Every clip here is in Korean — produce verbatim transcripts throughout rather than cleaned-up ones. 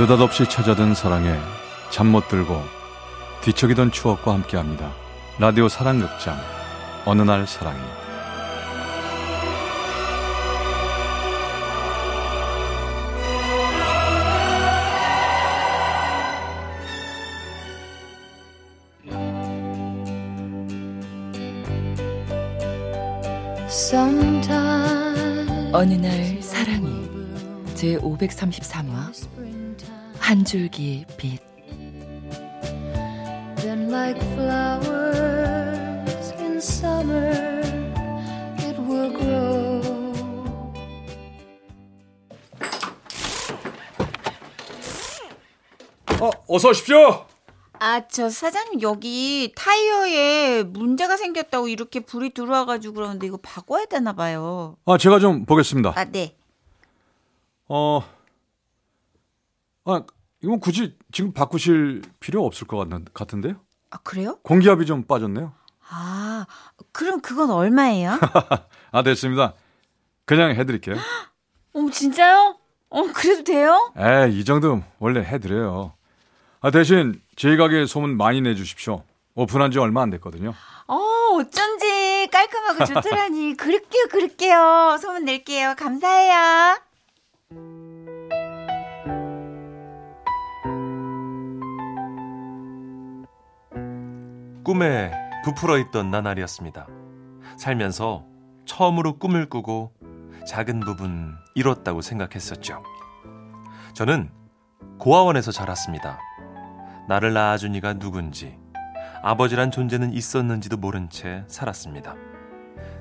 느닷없이 찾아든 사랑에 잠 못 들고 뒤척이던 추억과 함께합니다. 라디오 사랑극장 어느날 사랑이. 어느날 사랑이 제오백삼십삼 화 한 줄기 빛. 어, 어서 오십시오. 아, 저 사장님, 여기 타이어에 문제가 생겼다고 이렇게 불이 들어와가지고 그러는데 이거 바꿔야 되나 봐요. 아, 제가 좀 보겠습니다. 아, 네. 어, 아, 이건 굳이 지금 바꾸실 필요 없을 것 같는, 같은데요? 아, 그래요? 공기압이 좀 빠졌네요. 아, 그럼 그건 얼마예요? 아, 됐습니다. 그냥 해드릴게요. 어머, 진짜요? 어, 그래도 돼요? 에이, 이 정도면 원래 해드려요. 아, 대신 저희 가게 소문 많이 내주십시오. 오픈한 지 얼마 안 됐거든요. 어, 어쩐지 깔끔하고 좋더라니. 그럴게요, 그럴게요. 소문 낼게요. 감사해요. 꿈에 부풀어 있던 나날이었습니다. 살면서 처음으로 꿈을 꾸고 작은 부분 이뤘다고 생각했었죠. 저는 고아원에서 자랐습니다. 나를 낳아준 이가 누군지, 아버지란 존재는 있었는지도 모른 채 살았습니다.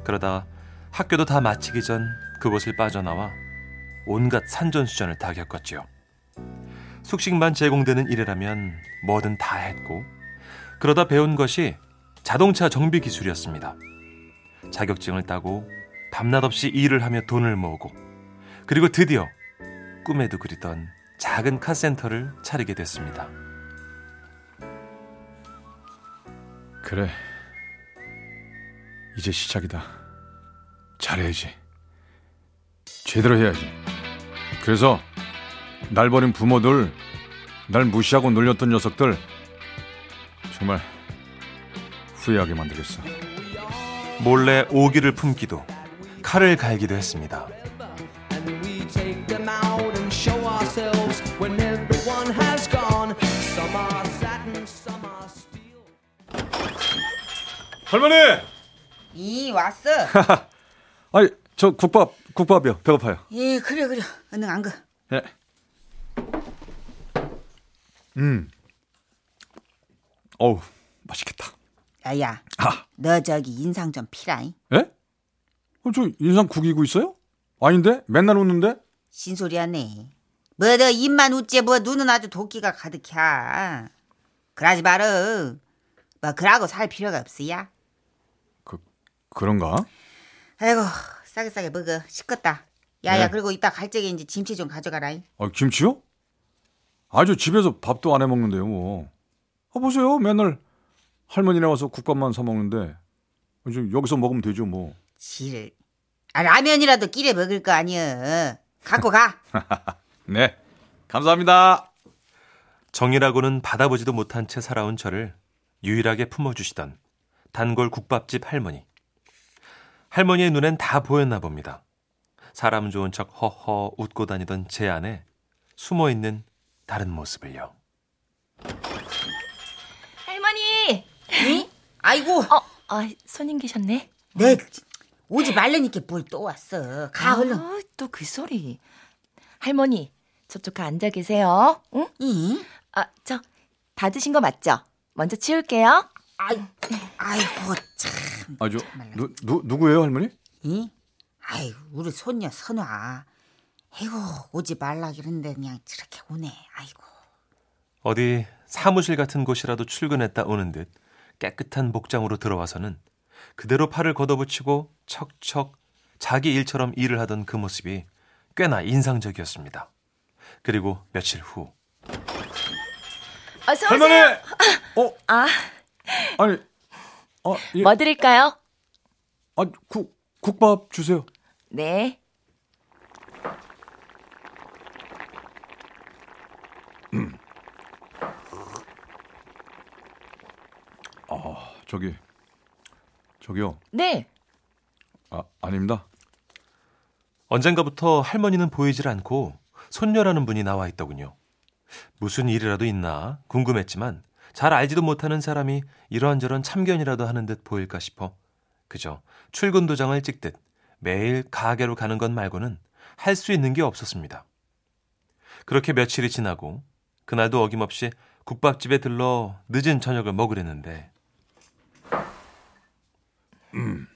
그러다 학교도 다 마치기 전 그곳을 빠져나와 온갖 산전수전을 다 겪었지요. 숙식만 제공되는 일이라면 뭐든 다 했고, 그러다 배운 것이 자동차 정비 기술이었습니다. 자격증을 따고 밤낮없이 일을 하며 돈을 모으고, 그리고 드디어 꿈에도 그리던 작은 카센터를 차리게 됐습니다. 그래, 이제 시작이다. 잘해야지. 제대로 해야지. 그래서 날 버린 부모들, 날 무시하고 놀렸던 녀석들 정말 후회하게 만들겠어. 몰래 오기를 품기도, 칼을 갈기도 했습니다. 할머니! 이, 왔어. 아니, 저 국밥, 국밥이요. 배고파요. 예, 그래, 그래. 얼른 안 가. 예. 음. 어우, 맛있겠다. 야, 야. 아. 너 저기 인상 좀 피라잉. 예? 어, 저 인상 구기고 있어요? 아닌데? 맨날 웃는데? 신소리하네. 뭐, 너 입만 웃지, 뭐, 눈은 아주 도끼가 가득해. 그러지 마라. 뭐, 그러고 살 필요가 없어야. 그런가? 아이고, 싸게 싸게 먹어. 식겠다. 야야, 네. 그리고 이따 갈 적에 이제 김치 좀 가져가라. 아, 김치요? 아주 집에서 밥도 안 해 먹는데요, 뭐. 아, 보세요. 맨날 할머니네 와서 국밥만 사 먹는데 여기서 먹으면 되죠, 뭐. 질. 아, 라면이라도 끼래 먹을 거 아니여. 갖고 가. 네, 감사합니다. 정이라고는 받아보지도 못한 채 살아온 저를 유일하게 품어주시던 단골 국밥집 할머니. 할머니의 눈엔 다 보였나 봅니다. 사람 좋은 척 허허 웃고 다니던 제 안에 숨어있는 다른 모습을요. 할머니! 응? 아이고! 어, 아, 손님 계셨네. 네, 오지 말라니까 뭘 또 왔어. 가, 아, 얼른. 또 그 소리. 할머니, 저쪽 가 앉아 계세요. 응? 응? 아, 저, 다 드신 거 맞죠? 먼저 치울게요. 아이, 아이고, 참. 아주 누, 누, 누구예요, 할머니? 응? 아이, 우리 손녀 선화. 아이고, 오지 말라 그랬는데 그냥 저렇게 오네. 아이고. 어디 사무실 같은 곳이라도 출근했다 오는 듯 깨끗한 복장으로 들어와서는 그대로 팔을 걷어붙이고 척척 자기 일처럼 일을 하던 그 모습이 꽤나 인상적이었습니다. 그리고 며칠 후. 어서 할머니! 오세요. 어? 아. 아니, 아, 예. 뭐 드릴까요? 아, 국, 국밥 주세요. 네. 아, 저기, 저기요. 네. 아, 아닙니다. 언젠가부터 할머니는 보이질 않고 손녀라는 분이 나와 있더군요. 무슨 일이라도 있나 궁금했지만 잘 알지도 못하는 사람이 이런저런 참견이라도 하는 듯 보일까 싶어 그저 출근 도장을 찍듯 매일 가게로 가는 것 말고는 할 수 있는 게 없었습니다. 그렇게 며칠이 지나고 그날도 어김없이 국밥집에 들러 늦은 저녁을 먹으려는데 음.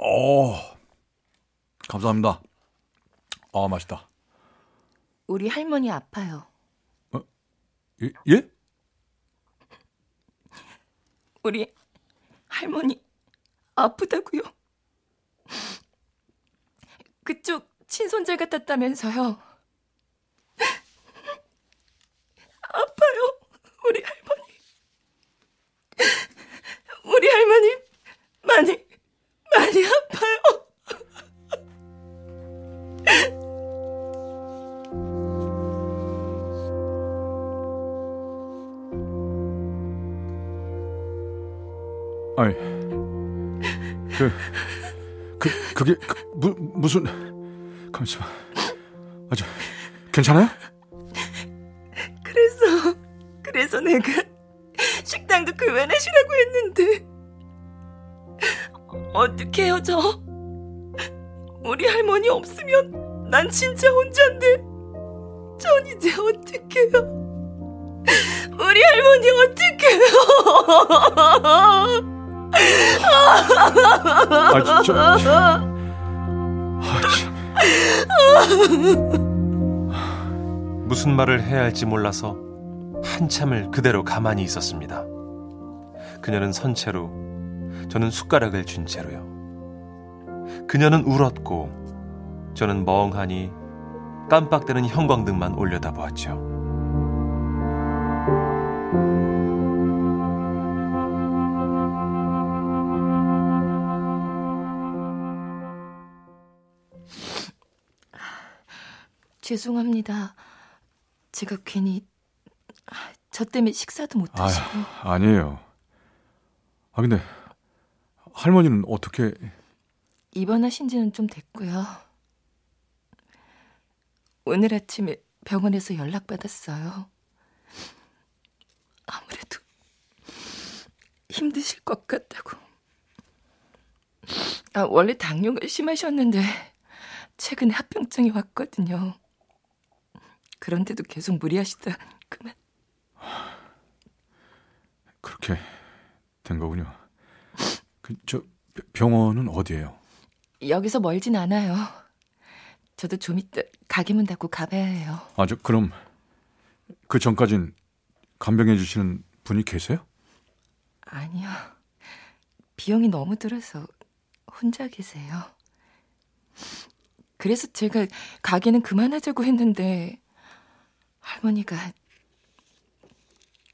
어, 감사합니다. 아, 맛있다. 우리 할머니 아파요. 어? 예? 예? 우리 할머니 아프다고요. 그쪽 친손자 같았다면서요. 아파요. 우리 할머니. 우리 할머니 많이 많이 아파요. 아이, 그, 그, 그게, 그, 무, 무슨, 잠시만, 아, 저, 괜찮아요? 그래서, 그래서 내가 식당도 그만하시라고 했는데, 어떻게 헤어져? 우리 할머니 없으면 난 진짜 혼자인데, 전 이제 어떡해요? 우리 할머니 어떡해요? 아, 진짜. 아, 참. 무슨 말을 해야 할지 몰라서 한참을 그대로 가만히 있었습니다. 그녀는 선 채로, 저는 숟가락을 쥔 채로요. 그녀는 울었고, 저는 멍하니 깜빡대는 형광등만 올려다보았죠. 죄송합니다. 제가 괜히 저 때문에 식사도 못 하시고. 아, 아니에요. 아 근데 할머니는 어떻게? 입원하신 지는 좀 됐고요. 오늘 아침에 병원에서 연락받았어요. 아무래도 힘드실 것 같다고. 아, 원래 당뇨가 심하셨는데 최근에 합병증이 왔거든요. 그런데도 계속 무리하시다 그만. 그렇게 된 거군요. 그, 저 병원은 어디예요? 여기서 멀진 않아요. 저도 좀 이따 가게 문 닫고 가봐야 해요. 아, 저 그럼 그 전까진 간병해 주시는 분이 계세요? 아니요. 비용이 너무 들어서 혼자 계세요. 그래서 제가 가게는 그만하자고 했는데 할머니가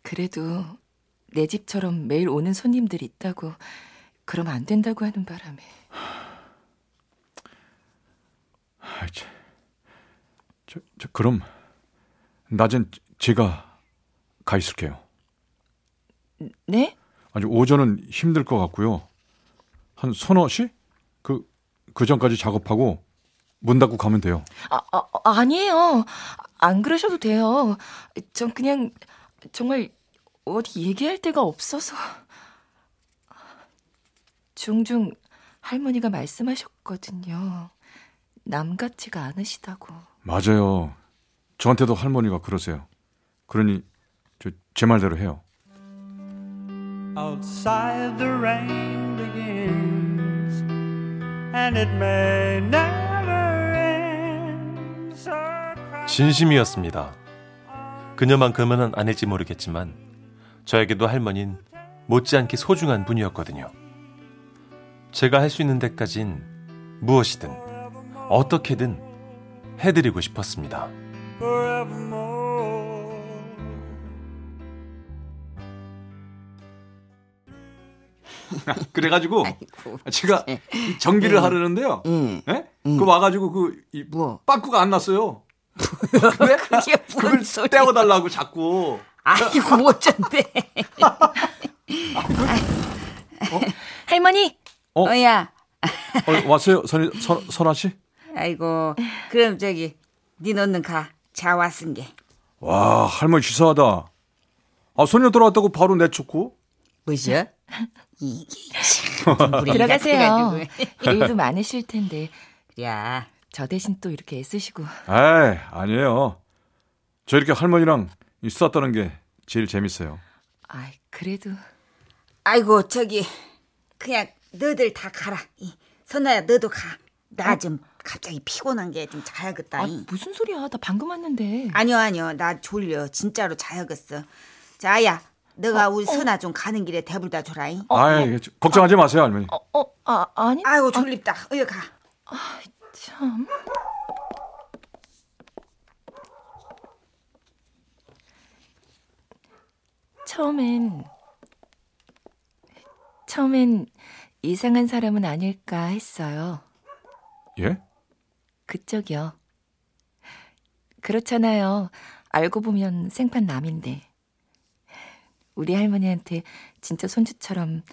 그래도 내 집처럼 매일 오는 손님들이 있다고 그럼 안 된다고 하는 바람에. 아, 저, 저, 저 그럼 낮엔 제가 가 있을게요. 네? 아니 오전은 힘들 것 같고요. 한 서너 시? 그, 그 전까지 작업하고 문 닫고 가면 돼요. 아, 아, 아니에요. 안 그러셔도 돼요. 전 그냥 정말 어디 얘기할 데가 없어서. 종종 할머니가 말씀하셨거든요. 남 같지가 않으시다고. 맞아요. 저한테도 할머니가 그러세요. 그러니 저, 제 말대로 해요. Outside the rain begins and it may never. 진심이었습니다. 그녀만큼은 아닐지 모르겠지만 저에게도 할머니는 못지않게 소중한 분이었거든요. 제가 할 수 있는 데까진 무엇이든 어떻게든 해드리고 싶었습니다. 그래가지고 아이고, 제가 전기를 응. 하려는데요. 응. 네? 응. 그 와가지고 그 뭐. 빠꾸가 안 났어요. 그래? 그게 그걸 떼어달라고 자꾸. 아이고 어쩐데. 어? 할머니. 어? 어, 야. 어, 왔어요, 선이, 선, 선아 씨? 아이고, 그럼 저기, 니 너는 가. 자, 왔은 게. 와, 할머니 치사하다. 아, 선이 돌아왔다고 바로 내쫓고? 뭐죠? 이게 참. 들어가세요. 일도 많으실 텐데. 야, 저 대신 또 이렇게 애쓰시고. 에이, 아니에요. 저 이렇게 할머니랑 있었다는 게 제일 재밌어요. 아이, 그래도. 아이고, 저기, 그냥. 너들 다 가라. 선아야 너도 가. 나 좀 갑자기 피곤한 게 좀 자야겠다. 아, 무슨 소리야. 나 방금 왔는데. 아니요. 아니요. 나 졸려. 진짜로 자야겠어. 자야 너가 어, 우리 어. 선아 좀 가는 길에 대불다 줘라. 어, 아이, 어. 걱정하지 마세요 할머니. 어, 어, 아, 아니. 아이고 졸립다. 아, 어여 가. 아, 참. 처음엔 처음엔 이상한 사람은 아닐까 했어요. 예? 그쪽이요. 그렇잖아요. 알고 보면 생판 남인데. 우리 할머니한테 진짜 손주처럼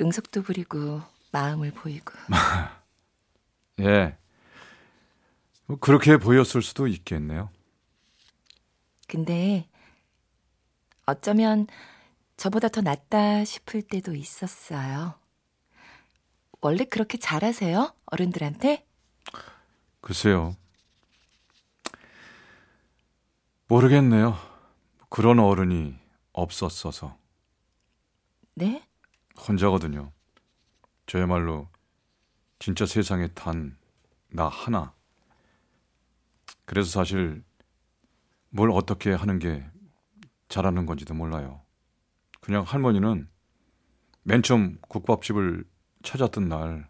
응석도 부리고 마음을 보이고. 예. 뭐 그렇게 보였을 수도 있겠네요. 근데 어쩌면 저보다 더 낫다 싶을 때도 있었어요. 원래 그렇게 잘하세요? 어른들한테? 글쎄요. 모르겠네요. 그런 어른이 없었어서. 네? 혼자거든요. 저야말로 진짜 세상에 단 나 하나. 그래서 사실 뭘 어떻게 하는 게 잘하는 건지도 몰라요. 그냥 할머니는 맨 처음 국밥집을 찾았던 날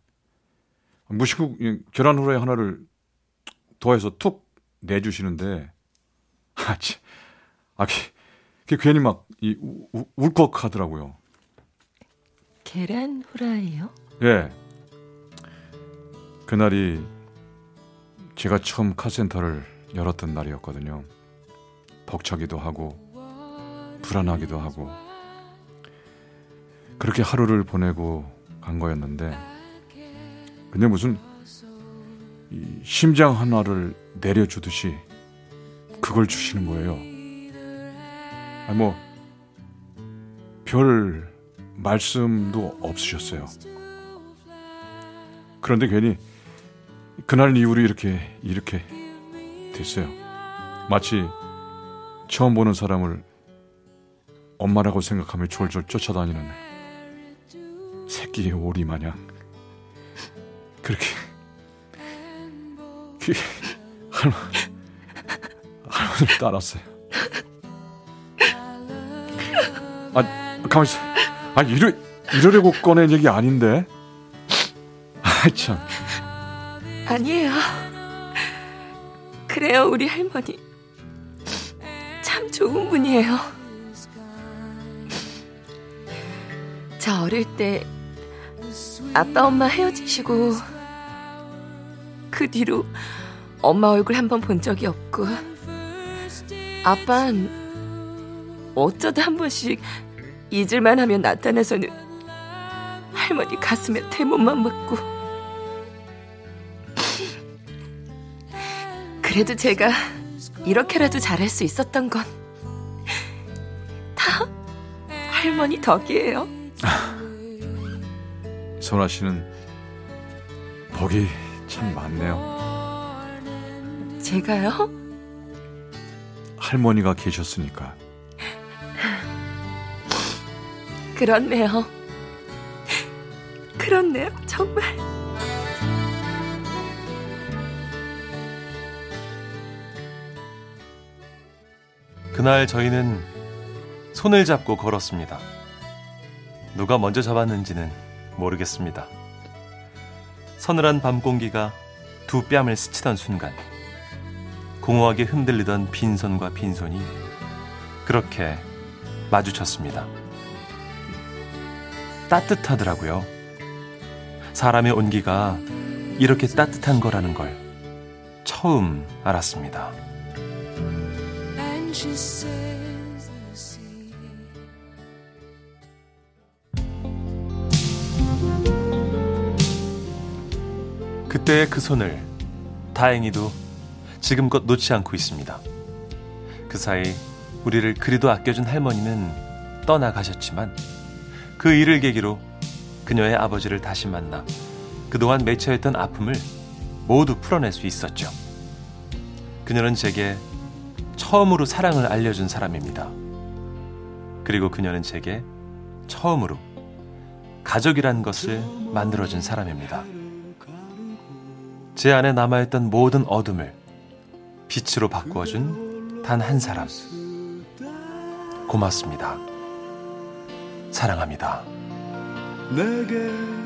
무심코 계란 후라이 하나를 더해서 툭 내주시는데 아, 치, 아, 그 괜히 막 이, 우, 울컥하더라고요. 계란 후라이요? 예. 그날이 제가 처음 카센터를 열었던 날이었거든요. 벅차기도 하고 불안하기도 하고 그렇게 하루를 보내고 간 거였는데 근데 무슨 이 심장 하나를 내려주듯이 그걸 주시는 거예요. 아, 뭐 별 말씀도 없으셨어요. 그런데 괜히 그날 이후로 이렇게 이렇게 됐어요. 마치 처음 보는 사람을 엄마라고 생각하며 졸졸 쫓아다니는 새끼의 오리 마냥 그렇게 그, 할머니 할머니를 따랐어요. 아 가만 있어. 아 이러 이러려고 꺼낸 얘기 아닌데. 아 참. 아니에요. 그래요 우리 할머니 참 좋은 분이에요. 저 어릴 때. 아빠 엄마 헤어지시고 그 뒤로 엄마 얼굴 한 번 본 적이 없고 아빠는 어쩌다 한 번씩 잊을만 하면 나타나서는 할머니 가슴에 대못만 맞고 그래도 제가 이렇게라도 잘할 수 있었던 건 다 할머니 덕이에요. 선아 씨는 복이 참 많네요. 제가요? 할머니가 계셨으니까. 그렇네요. 그렇네요, 정말. 그날 저희는 손을 잡고 걸었습니다. 누가 먼저 잡았는지는 모르겠습니다. 서늘한 밤 공기가 두 뺨을 스치던 순간 공허하게 흔들리던 빈손과 빈손이 그렇게 마주쳤습니다. 따뜻하더라고요. 사람의 온기가 이렇게 따뜻한 거라는 걸 처음 알았습니다. And she says 그때의 그 손을 다행히도 지금껏 놓지 않고 있습니다. 그 사이 우리를 그리도 아껴준 할머니는 떠나가셨지만 그 일을 계기로 그녀의 아버지를 다시 만나 그동안 매처했던 아픔을 모두 풀어낼 수 있었죠. 그녀는 제게 처음으로 사랑을 알려준 사람입니다. 그리고 그녀는 제게 처음으로 가족이란 것을 만들어준 사람입니다. 제 안에 남아있던 모든 어둠을 빛으로 바꾸어준 단 한 사람. 고맙습니다. 사랑합니다. 내게